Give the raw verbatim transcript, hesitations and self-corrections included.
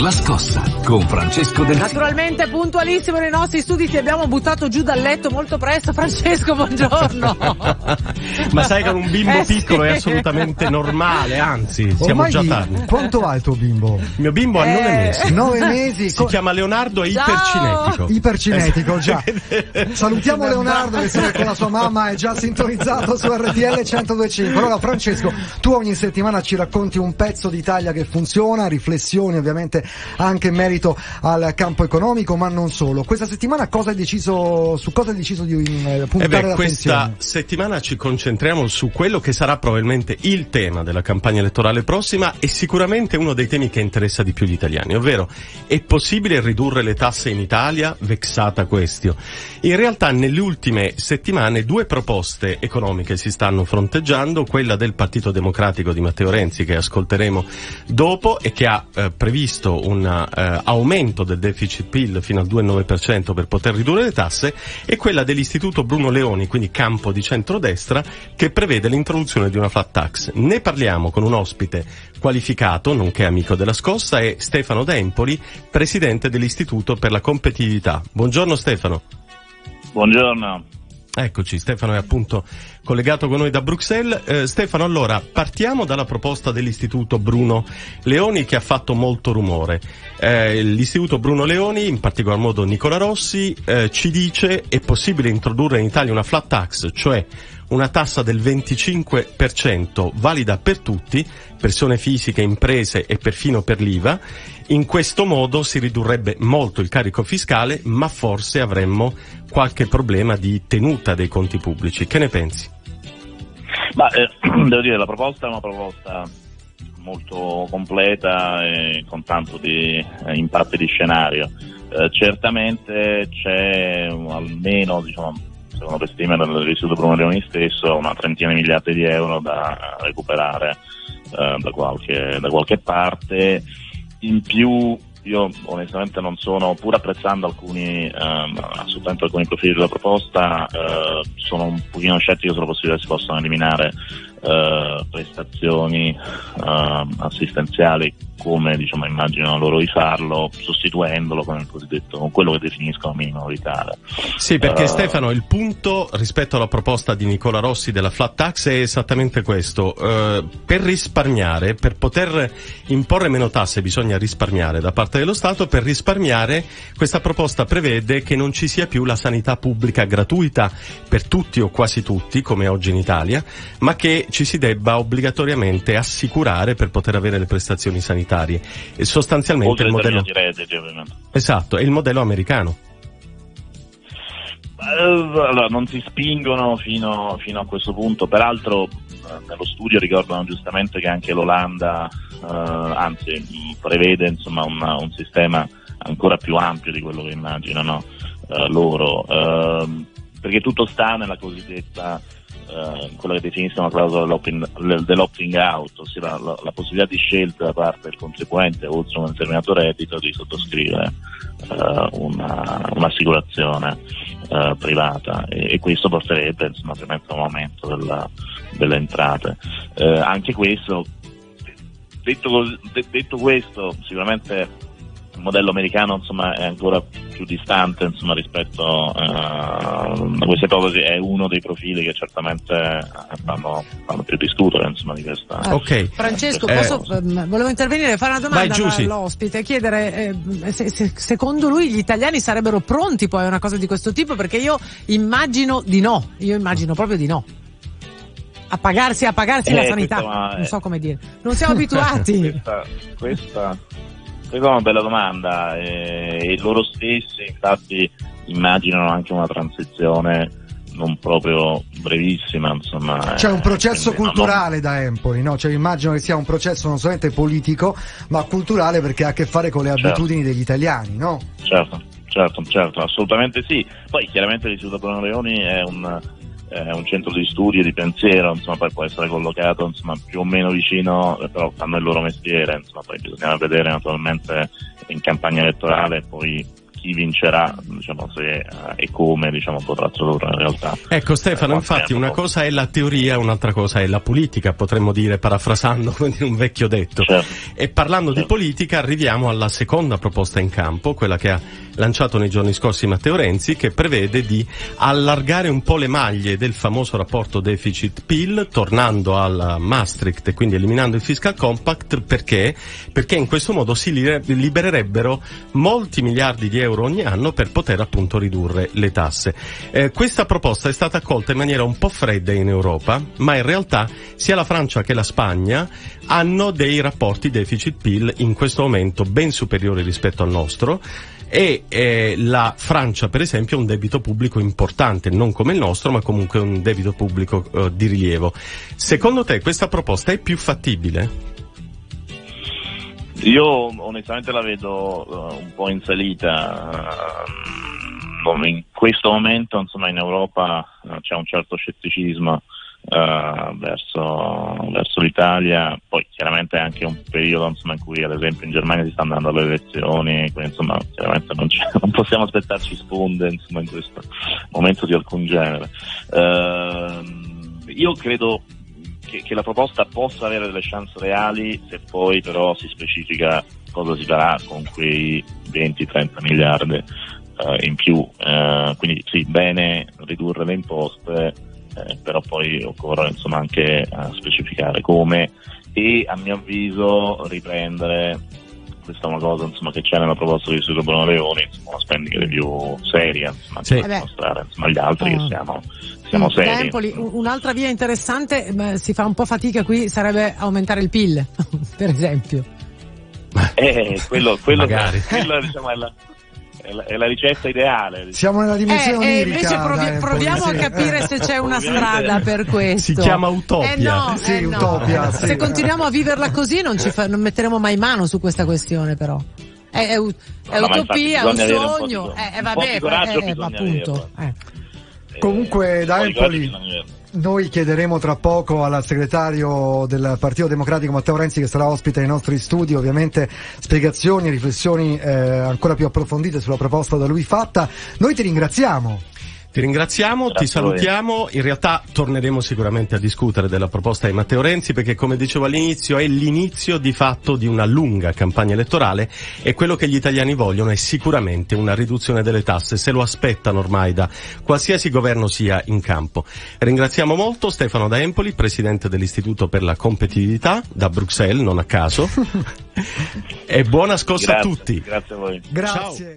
La Scossa con Francesco De la. Naturalmente puntualissimo nei nostri studi, ti abbiamo buttato giù dal letto molto presto. Francesco, buongiorno. Ma sai che un bimbo eh, piccolo sì. È assolutamente normale, anzi siamo ormai già tardi. Quanto ha il tuo bimbo? Il mio bimbo ha eh. nove mesi. nove mesi. Si con... chiama Leonardo, è ipercinetico. Ipercinetico, già. Salutiamo Leonardo che siede con la sua mamma, è già sintonizzato su R T L centodue e cinque. Allora Francesco, tu ogni settimana ci racconti un pezzo d'Italia che funziona, riflessioni ovviamente anche in merito al campo economico, ma non solo. Questa settimana cosa hai deciso, su cosa hai deciso di eh, puntare eh beh, l'attenzione? Questa settimana ci concentriamo su quello che sarà probabilmente il tema della campagna elettorale prossima e sicuramente uno dei temi che interessa di più gli italiani, ovvero: è possibile ridurre le tasse in Italia? Vexata questio. In realtà nelle ultime settimane due proposte economiche si stanno fronteggiando, quella del Partito Democratico di Matteo Renzi, che ascolteremo dopo e che ha eh, previsto un eh, aumento del deficit P I L fino al due virgola nove per cento per poter ridurre le tasse, e quella dell'Istituto Bruno Leoni, quindi campo di centrodestra, che prevede l'introduzione di una flat tax. Ne parliamo con un ospite qualificato, nonché amico della Scossa, è Stefano Da Empoli, presidente dell'Istituto per la Competitività. Buongiorno Stefano. Buongiorno. Eccoci, Stefano è appunto collegato con noi da Bruxelles. Eh, Stefano, allora partiamo dalla proposta dell'Istituto Bruno Leoni, che ha fatto molto rumore. Eh, l'Istituto Bruno Leoni, in particolar modo Nicola Rossi, eh, ci dice: è possibile introdurre in Italia una flat tax, cioè una tassa del venticinque per cento valida per tutti, persone fisiche, imprese e perfino per l'I V A. In questo modo si ridurrebbe molto il carico fiscale, ma forse avremmo qualche problema di tenuta dei conti pubblici. Che ne pensi? Ma eh, devo dire, la proposta è una proposta molto completa e con tanto di eh, impatto di scenario. Eh, certamente c'è um, almeno, diciamo, secondo le stime dell'Istituto Bruno Leoni stesso, una trentina di miliardi di euro da recuperare eh, da qualche da qualche parte. In più, io onestamente non sono, pur apprezzando alcuni ehm, assolutamente alcuni profili della proposta, eh, sono un pochino scettico sulla possibilità che si possano eliminare eh, prestazioni eh, assistenziali come, diciamo, immaginano loro di farlo, sostituendolo con il cosiddetto, con quello che definiscono minimo vitale. Sì, perché uh, Stefano, il punto rispetto alla proposta di Nicola Rossi della flat tax è esattamente questo: uh, per risparmiare, per poter imporre meno tasse bisogna risparmiare da parte dello Stato. Per risparmiare, questa proposta prevede che non ci sia più la sanità pubblica gratuita per tutti o quasi tutti, come oggi in Italia, ma che ci si debba obbligatoriamente assicurare per poter avere le prestazioni sanitarie. E sostanzialmente il modello di redditi, ovviamente. Esatto, è il modello americano. Allora, non si spingono fino, fino a questo punto. Peraltro nello studio ricordano giustamente che anche l'Olanda eh, anzi prevede, insomma, una, un sistema ancora più ampio di quello che immaginano eh, loro, eh, perché tutto sta nella cosiddetta Uh, quella che definisce una clausola dell'opting out, ossia la, la, la possibilità di scelta da parte del contribuente, oltre a un determinato reddito, di sottoscrivere uh, una, un'assicurazione uh, privata, e, e questo porterebbe, insomma, ovviamente a un aumento della, delle entrate. Uh, anche questo, detto, cos- de- detto questo, sicuramente il modello americano, insomma, è ancora più distante, insomma, rispetto eh, a questa ipotesi. È uno dei profili che certamente fanno, fanno più discutere, insomma, di questa. Okay. Francesco, eh, posso, eh, volevo intervenire e fare una domanda all'ospite, chiedere eh, se, se secondo lui gli italiani sarebbero pronti poi a una cosa di questo tipo, perché io immagino di no, io immagino proprio di no. A pagarsi, a pagarsi eh, la sanità, questa, non so come dire, non siamo abituati. Questa, questa... Questa è una bella domanda, eh, e loro stessi infatti immaginano anche una transizione non proprio brevissima, insomma. C'è un processo eh, culturale, no, da Empoli, no? Cioè immagino che sia un processo non solamente politico ma culturale, perché ha a che fare con le certo. abitudini degli italiani, no? Certo, certo, certo, assolutamente sì. Poi chiaramente l'Istituto Bruno Leoni è un, è un centro di studi e di pensiero, insomma, poi può essere collocato, insomma, più o meno vicino, però fanno il loro mestiere, insomma, poi bisogna vedere naturalmente in campagna elettorale poi chi vincerà, diciamo, se e come, diciamo, potrà tradurre in realtà. Ecco Stefano, eh, infatti tempo. Una cosa è la teoria, un'altra cosa è la politica, potremmo dire, parafrasando un vecchio detto. Certo. E parlando certo. di politica arriviamo alla seconda proposta in campo, quella che ha lanciato nei giorni scorsi Matteo Renzi, che prevede di allargare un po' le maglie del famoso rapporto deficit-P I L, tornando al Maastricht e quindi eliminando il fiscal compact, perché perché in questo modo si libererebbero molti miliardi di euro ogni anno per poter appunto ridurre le tasse. Eh, questa proposta è stata accolta in maniera un po' fredda in Europa, ma in realtà sia la Francia che la Spagna hanno dei rapporti deficit-P I L in questo momento ben superiori rispetto al nostro. E eh, la Francia per esempio ha un debito pubblico importante, non come il nostro, ma comunque un debito pubblico eh, di rilievo. Secondo te questa proposta è più fattibile? Io onestamente la vedo uh, un po' in salita. Uh, in questo momento, insomma, in Europa uh, c'è un certo scetticismo Uh, verso, verso l'Italia. Poi chiaramente è anche un periodo, insomma, in cui ad esempio in Germania si stanno andando alle elezioni, quindi insomma chiaramente non, c'è, non possiamo aspettarci sponde, insomma, in questo momento di alcun genere. Uh, io credo che, che la proposta possa avere delle chance reali se poi però si specifica cosa si farà con quei venti trenta miliardi uh, in più. Uh, quindi sì, bene ridurre le imposte, Eh, però poi occorre, insomma, anche eh, specificare come, e a mio avviso riprendere, questa è una cosa, insomma, che c'è nella proposta di Silvio Bonoleoni, insomma, una spending review seria, insomma, sì. per mostrare, insomma, agli altri eh. che siamo siamo seri. Empoli, un'altra via interessante, ma si fa un po' fatica qui, sarebbe aumentare il P I L per esempio. Eh, quello quello, quello diciamo è la È la, è la ricetta ideale. Siamo nella dimensione eh, onirica. Invece provi- dai, proviamo poi, a sì. capire se c'è una strada per questo. Si chiama utopia. Eh no, sì, eh utopia no. Sì. Se continuiamo a viverla così non ci fa- non metteremo mai mano su questa questione, però. È, è, è no, utopia, no, è un sogno. Un eh, eh, vabbè, eh, eh, appunto. Eh. Eh, Comunque, da Empoli, noi chiederemo tra poco al segretario del Partito Democratico Matteo Renzi, che sarà ospite ai nostri studi, ovviamente spiegazioni e riflessioni eh, ancora più approfondite sulla proposta da lui fatta. Noi ti ringraziamo. Ti ringraziamo, Grazie ti salutiamo. In realtà torneremo sicuramente a discutere della proposta di Matteo Renzi, perché come dicevo all'inizio è l'inizio di fatto di una lunga campagna elettorale, e quello che gli italiani vogliono è sicuramente una riduzione delle tasse, se lo aspettano ormai da qualsiasi governo sia in campo. Ringraziamo molto Stefano da Empoli, presidente dell'Istituto per la Competitività da Bruxelles, non a caso, e buona scossa grazie, a tutti. Grazie a voi. Grazie. Ciao.